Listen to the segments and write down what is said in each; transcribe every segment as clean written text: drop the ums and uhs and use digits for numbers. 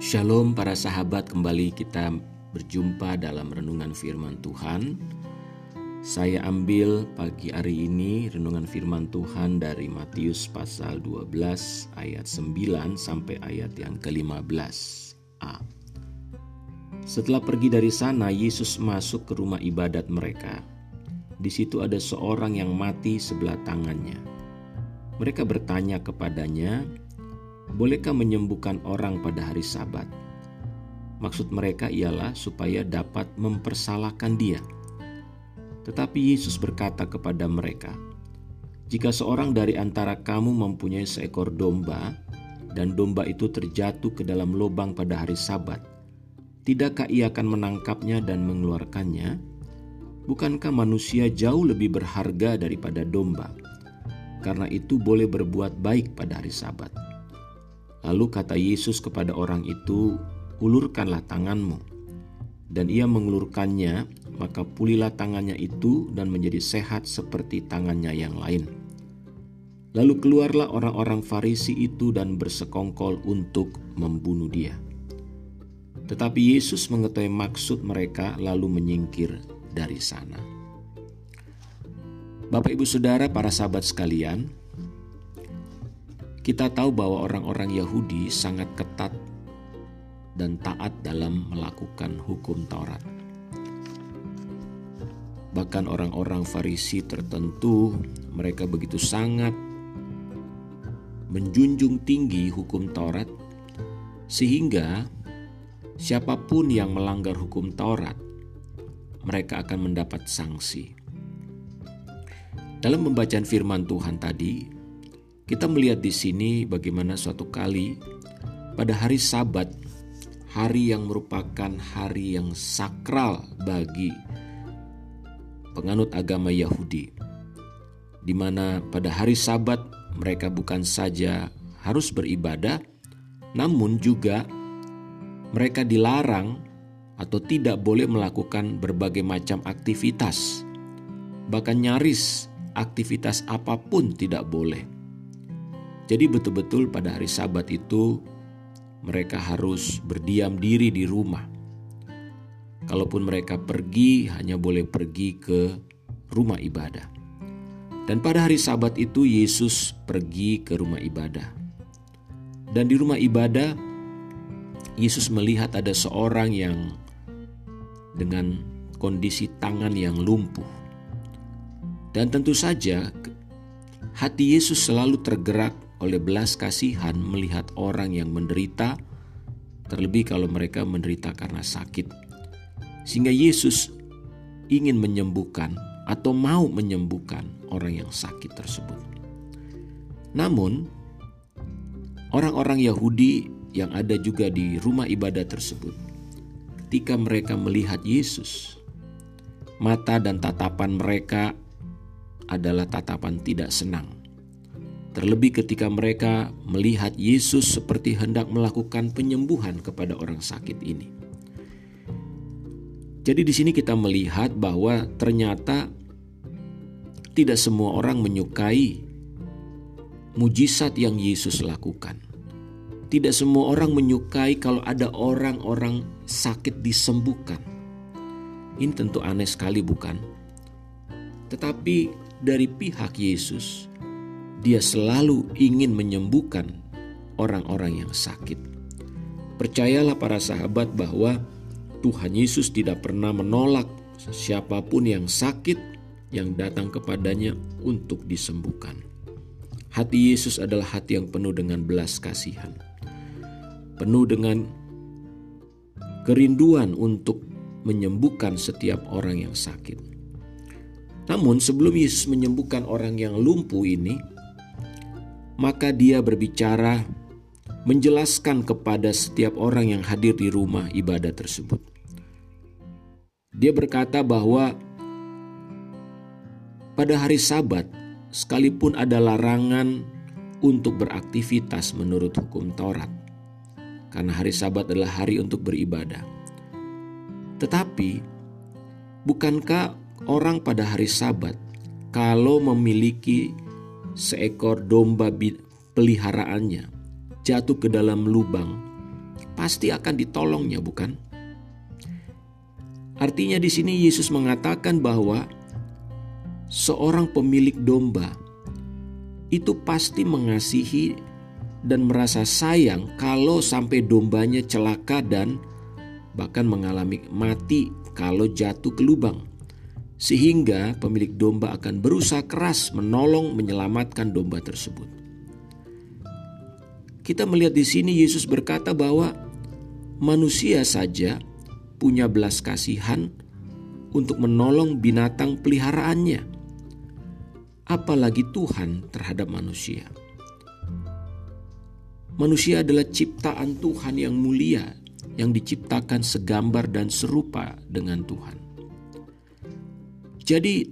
Shalom para sahabat, kembali kita berjumpa dalam renungan firman Tuhan. Saya ambil pagi hari ini renungan firman Tuhan dari Matius pasal 12 ayat 9 sampai ayat yang ke-15a. Setelah pergi dari sana, Yesus masuk ke rumah ibadat mereka. Di situ ada seorang yang mati sebelah tangannya. Mereka bertanya kepadanya, "Bolehkah menyembuhkan orang pada hari Sabat?" Maksud mereka ialah supaya dapat mempersalahkan dia. Tetapi Yesus berkata kepada mereka, "Jika seorang dari antara kamu mempunyai seekor domba, dan domba itu terjatuh ke dalam lubang pada hari Sabat, tidakkah ia akan menangkapnya dan mengeluarkannya? Bukankah manusia jauh lebih berharga daripada domba? Karena itu boleh berbuat baik pada hari Sabat." Lalu kata Yesus kepada orang itu, "Ulurkanlah tanganmu." Dan ia mengulurkannya, maka pulihlah tangannya itu dan menjadi sehat seperti tangannya yang lain. Lalu keluarlah orang-orang Farisi itu dan bersekongkol untuk membunuh dia. Tetapi Yesus mengetahui maksud mereka, lalu menyingkir dari sana. Bapak, Ibu, Saudara, para sahabat sekalian, kita tahu bahwa orang-orang Yahudi sangat ketat dan taat dalam melakukan hukum Taurat. Bahkan orang-orang Farisi tertentu, mereka begitu sangat menjunjung tinggi hukum Taurat, sehingga siapapun yang melanggar hukum Taurat, mereka akan mendapat sanksi. Dalam pembacaan firman Tuhan tadi, kita melihat di sini bagaimana suatu kali pada hari Sabat, hari yang merupakan hari yang sakral bagi penganut agama Yahudi, di mana pada hari Sabat mereka bukan saja harus beribadah, namun juga mereka dilarang atau tidak boleh melakukan berbagai macam aktivitas. Bahkan nyaris aktivitas apapun tidak boleh. Jadi betul-betul pada hari Sabat itu mereka harus berdiam diri di rumah. Kalaupun mereka pergi, hanya boleh pergi ke rumah ibadah. Dan pada hari Sabat itu Yesus pergi ke rumah ibadah. Dan di rumah ibadah Yesus melihat ada seorang yang dengan kondisi tangan yang lumpuh. Dan tentu saja hati Yesus selalu tergerak oleh belas kasihan melihat orang yang menderita, terlebih kalau mereka menderita karena sakit. Sehingga Yesus ingin menyembuhkan atau mau menyembuhkan orang yang sakit tersebut. Namun, orang-orang Yahudi yang ada juga di rumah ibadah tersebut, ketika mereka melihat Yesus, mata dan tatapan mereka adalah tatapan tidak senang. Terlebih ketika mereka melihat Yesus seperti hendak melakukan penyembuhan kepada orang sakit ini. Jadi di sini kita melihat bahwa ternyata tidak semua orang menyukai mujizat yang Yesus lakukan. Tidak semua orang menyukai kalau ada orang-orang sakit disembuhkan. Ini tentu aneh sekali, bukan? Tetapi dari pihak Yesus, dia selalu ingin menyembuhkan orang-orang yang sakit. Percayalah para sahabat bahwa Tuhan Yesus tidak pernah menolak siapapun yang sakit yang datang kepadanya untuk disembuhkan. Hati Yesus adalah hati yang penuh dengan belas kasihan, penuh dengan kerinduan untuk menyembuhkan setiap orang yang sakit. Namun sebelum Yesus menyembuhkan orang yang lumpuh ini, maka dia berbicara, menjelaskan kepada setiap orang yang hadir di rumah ibadah tersebut. Dia berkata bahwa pada hari Sabat, sekalipun ada larangan untuk beraktivitas menurut hukum Taurat, karena hari Sabat adalah hari untuk beribadah. Tetapi, bukankah orang pada hari Sabat, kalau memiliki seekor domba peliharaannya jatuh ke dalam lubang, pasti akan ditolongnya, bukan? Artinya di sini Yesus mengatakan bahwa seorang pemilik domba itu pasti mengasihi dan merasa sayang kalau sampai dombanya celaka dan bahkan mengalami mati kalau jatuh ke lubang. Sehingga pemilik domba akan berusaha keras menolong menyelamatkan domba tersebut. Kita melihat di sini Yesus berkata bahwa manusia saja punya belas kasihan untuk menolong binatang peliharaannya, apalagi Tuhan terhadap manusia. Manusia adalah ciptaan Tuhan yang mulia, yang diciptakan segambar dan serupa dengan Tuhan. Jadi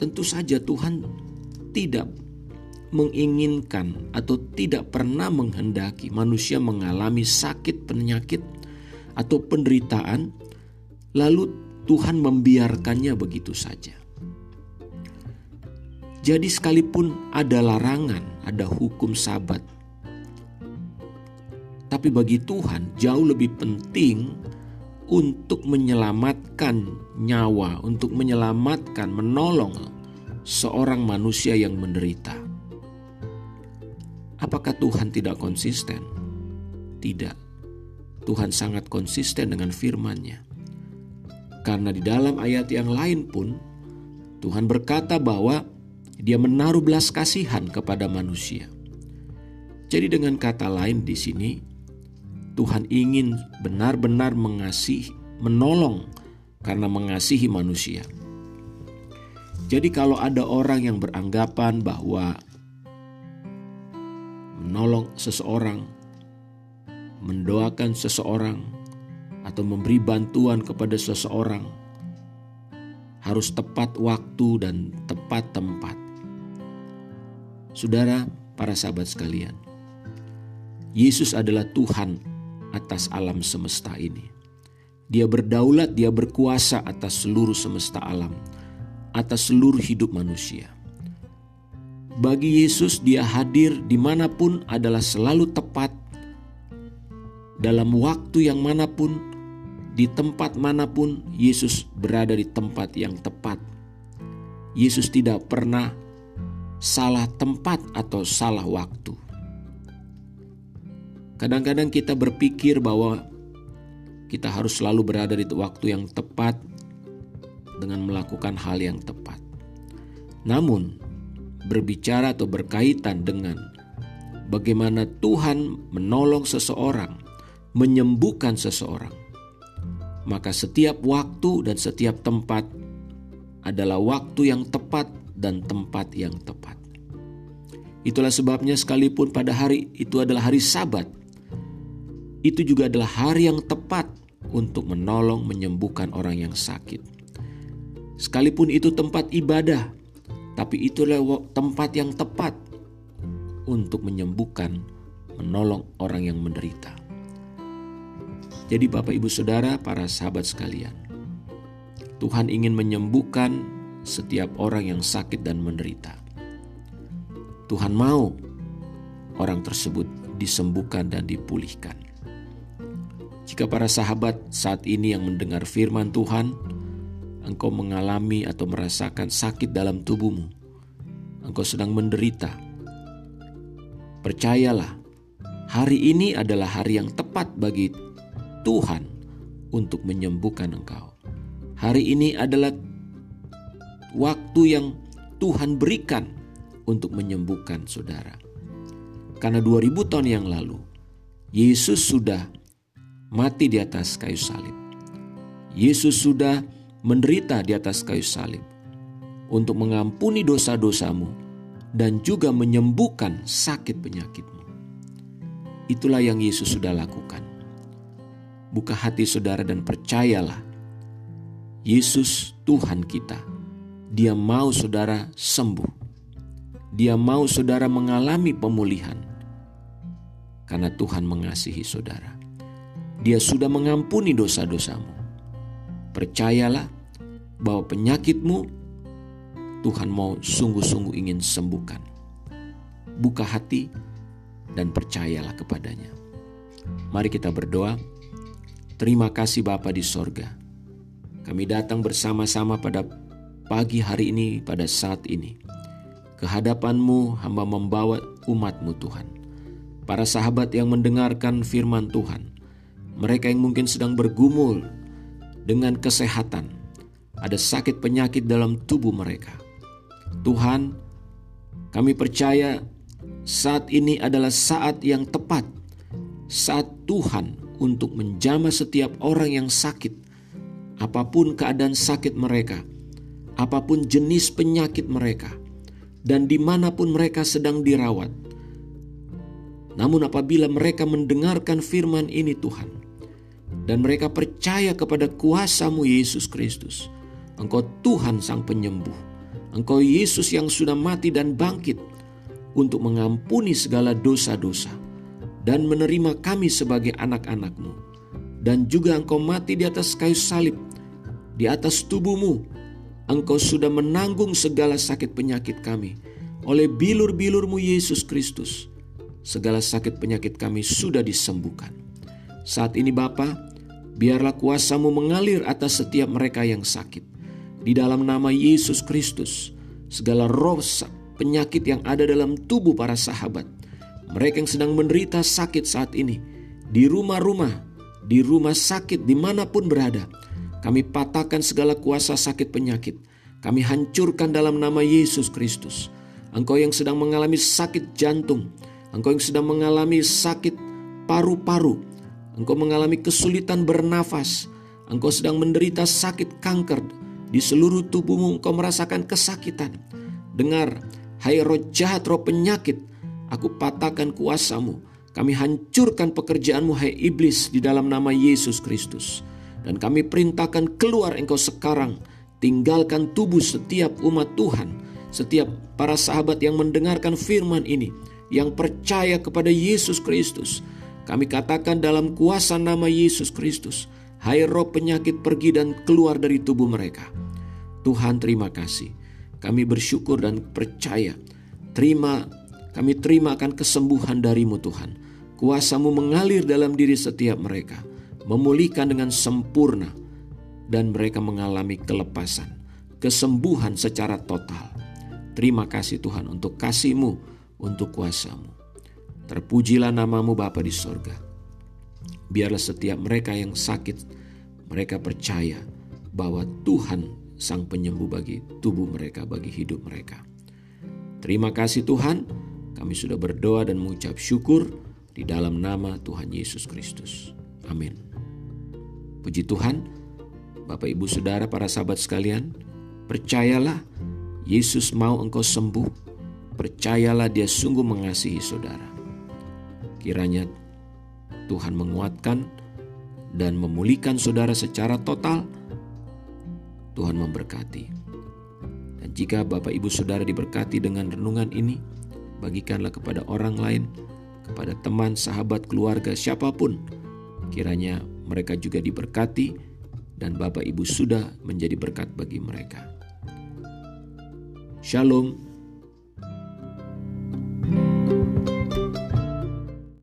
tentu saja Tuhan tidak menginginkan atau tidak pernah menghendaki manusia mengalami sakit, penyakit, atau penderitaan, lalu Tuhan membiarkannya begitu saja. Jadi sekalipun ada larangan, ada hukum sabat, tapi bagi Tuhan jauh lebih penting untuk menyelamatkan nyawa, untuk menyelamatkan, menolong seorang manusia yang menderita. Apakah Tuhan tidak konsisten? Tidak. Tuhan sangat konsisten dengan firman-Nya. Karena di dalam ayat yang lain pun Tuhan berkata bahwa Dia menaruh belas kasihan kepada manusia. Jadi dengan kata lain di sini Tuhan ingin benar-benar mengasihi, menolong karena mengasihi manusia. Jadi kalau ada orang yang beranggapan bahwa menolong seseorang, mendoakan seseorang, atau memberi bantuan kepada seseorang harus tepat waktu dan tepat tempat. Saudara, para sahabat sekalian, Yesus adalah Tuhan atas alam semesta ini. Dia berdaulat, dia berkuasa atas seluruh semesta alam, atas seluruh hidup manusia. Bagi Yesus, dia hadir dimanapun adalah selalu tepat, dalam waktu yang manapun, di tempat manapun, Yesus berada di tempat yang tepat. Yesus tidak pernah salah tempat atau salah waktu. Kadang-kadang kita berpikir bahwa kita harus selalu berada di waktu yang tepat dengan melakukan hal yang tepat. Namun, berbicara atau berkaitan dengan bagaimana Tuhan menolong seseorang, menyembuhkan seseorang, maka setiap waktu dan setiap tempat adalah waktu yang tepat dan tempat yang tepat. Itulah sebabnya sekalipun pada hari itu adalah hari Sabat, itu juga adalah hari yang tepat untuk menolong menyembuhkan orang yang sakit. Sekalipun itu tempat ibadah, tapi itulah tempat yang tepat untuk menyembuhkan, menolong orang yang menderita. Jadi Bapak Ibu Saudara, para sahabat sekalian, Tuhan ingin menyembuhkan setiap orang yang sakit dan menderita. Tuhan mau orang tersebut disembuhkan dan dipulihkan. Jika para sahabat saat ini yang mendengar firman Tuhan, engkau mengalami atau merasakan sakit dalam tubuhmu, engkau sedang menderita, percayalah, hari ini adalah hari yang tepat bagi Tuhan untuk menyembuhkan engkau. Hari ini adalah waktu yang Tuhan berikan untuk menyembuhkan saudara. Karena 2000 tahun yang lalu, Yesus sudah mati di atas kayu salib. Yesus sudah menderita di atas kayu salib untuk mengampuni dosa-dosamu dan juga menyembuhkan sakit penyakitmu. Itulah yang Yesus sudah lakukan. Buka hati saudara dan percayalah, Yesus Tuhan kita. Dia mau saudara sembuh. Dia mau saudara mengalami pemulihan. Karena Tuhan mengasihi saudara. Dia sudah mengampuni dosa-dosamu. Percayalah bahwa penyakitmu Tuhan mau sungguh-sungguh ingin sembuhkan. Buka hati dan percayalah kepadanya. Mari kita berdoa. Terima kasih Bapa di sorga. Kami datang bersama-sama pada pagi hari ini, pada saat ini. Kehadapan-Mu hamba membawa umat-Mu Tuhan. Para sahabat yang mendengarkan firman Tuhan. Mereka yang mungkin sedang bergumul dengan kesehatan. Ada sakit penyakit dalam tubuh mereka. Tuhan, kami percaya saat ini adalah saat yang tepat. Saat Tuhan untuk menjamah setiap orang yang sakit, apapun keadaan sakit mereka, apapun jenis penyakit mereka, dan dimanapun mereka sedang dirawat. Namun apabila mereka mendengarkan firman ini Tuhan, dan mereka percaya kepada kuasa-Mu Yesus Kristus, Engkau Tuhan Sang Penyembuh, Engkau Yesus yang sudah mati dan bangkit untuk mengampuni segala dosa-dosa dan menerima kami sebagai anak-anak-Mu. Dan juga Engkau mati di atas kayu salib, di atas tubuh-Mu. Engkau sudah menanggung segala sakit penyakit kami. Oleh bilur-bilur-Mu Yesus Kristus, segala sakit penyakit kami sudah disembuhkan. Saat ini Bapa, biarlah kuasa-Mu mengalir atas setiap mereka yang sakit. Di dalam nama Yesus Kristus, segala roh penyakit yang ada dalam tubuh para sahabat, mereka yang sedang menderita sakit saat ini, di rumah-rumah, di rumah sakit, dimanapun berada, kami patahkan segala kuasa sakit penyakit. Kami hancurkan dalam nama Yesus Kristus. Engkau yang sedang mengalami sakit jantung, engkau yang sedang mengalami sakit paru-paru, engkau mengalami kesulitan bernafas, engkau sedang menderita sakit kanker, di seluruh tubuhmu engkau merasakan kesakitan. Dengar, hai roh jahat, roh penyakit, aku patahkan kuasa-Mu. Kami hancurkan pekerjaan-Mu hai iblis di dalam nama Yesus Kristus. Dan kami perintahkan keluar engkau sekarang. Tinggalkan tubuh setiap umat Tuhan, setiap para sahabat yang mendengarkan firman ini, yang percaya kepada Yesus Kristus. Kami katakan dalam kuasa nama Yesus Kristus, hai roh penyakit pergi dan keluar dari tubuh mereka. Tuhan terima kasih. Kami bersyukur dan percaya. Kami terima akan kesembuhan dari-Mu Tuhan. Kuasa-Mu mengalir dalam diri setiap mereka, memulihkan dengan sempurna, dan mereka mengalami kelepasan, kesembuhan secara total. Terima kasih Tuhan untuk kasih-Mu, untuk kuasa-Mu. Terpujilah nama-Mu Bapa di sorga. Biarlah setiap mereka yang sakit, mereka percaya bahwa Tuhan Sang Penyembuh bagi tubuh mereka, bagi hidup mereka. Terima kasih Tuhan. Kami sudah berdoa dan mengucap syukur di dalam nama Tuhan Yesus Kristus. Amin. Puji Tuhan, Bapak, Ibu, Saudara, para sahabat sekalian, percayalah Yesus mau engkau sembuh. Percayalah Dia sungguh mengasihi saudara. Kiranya Tuhan menguatkan dan memulihkan saudara secara total. Tuhan memberkati. Dan jika Bapak, Ibu, Saudara diberkati dengan renungan ini, bagikanlah kepada orang lain, kepada teman, sahabat, keluarga, siapapun. Kiranya mereka juga diberkati dan Bapak Ibu sudah menjadi berkat bagi mereka. Shalom.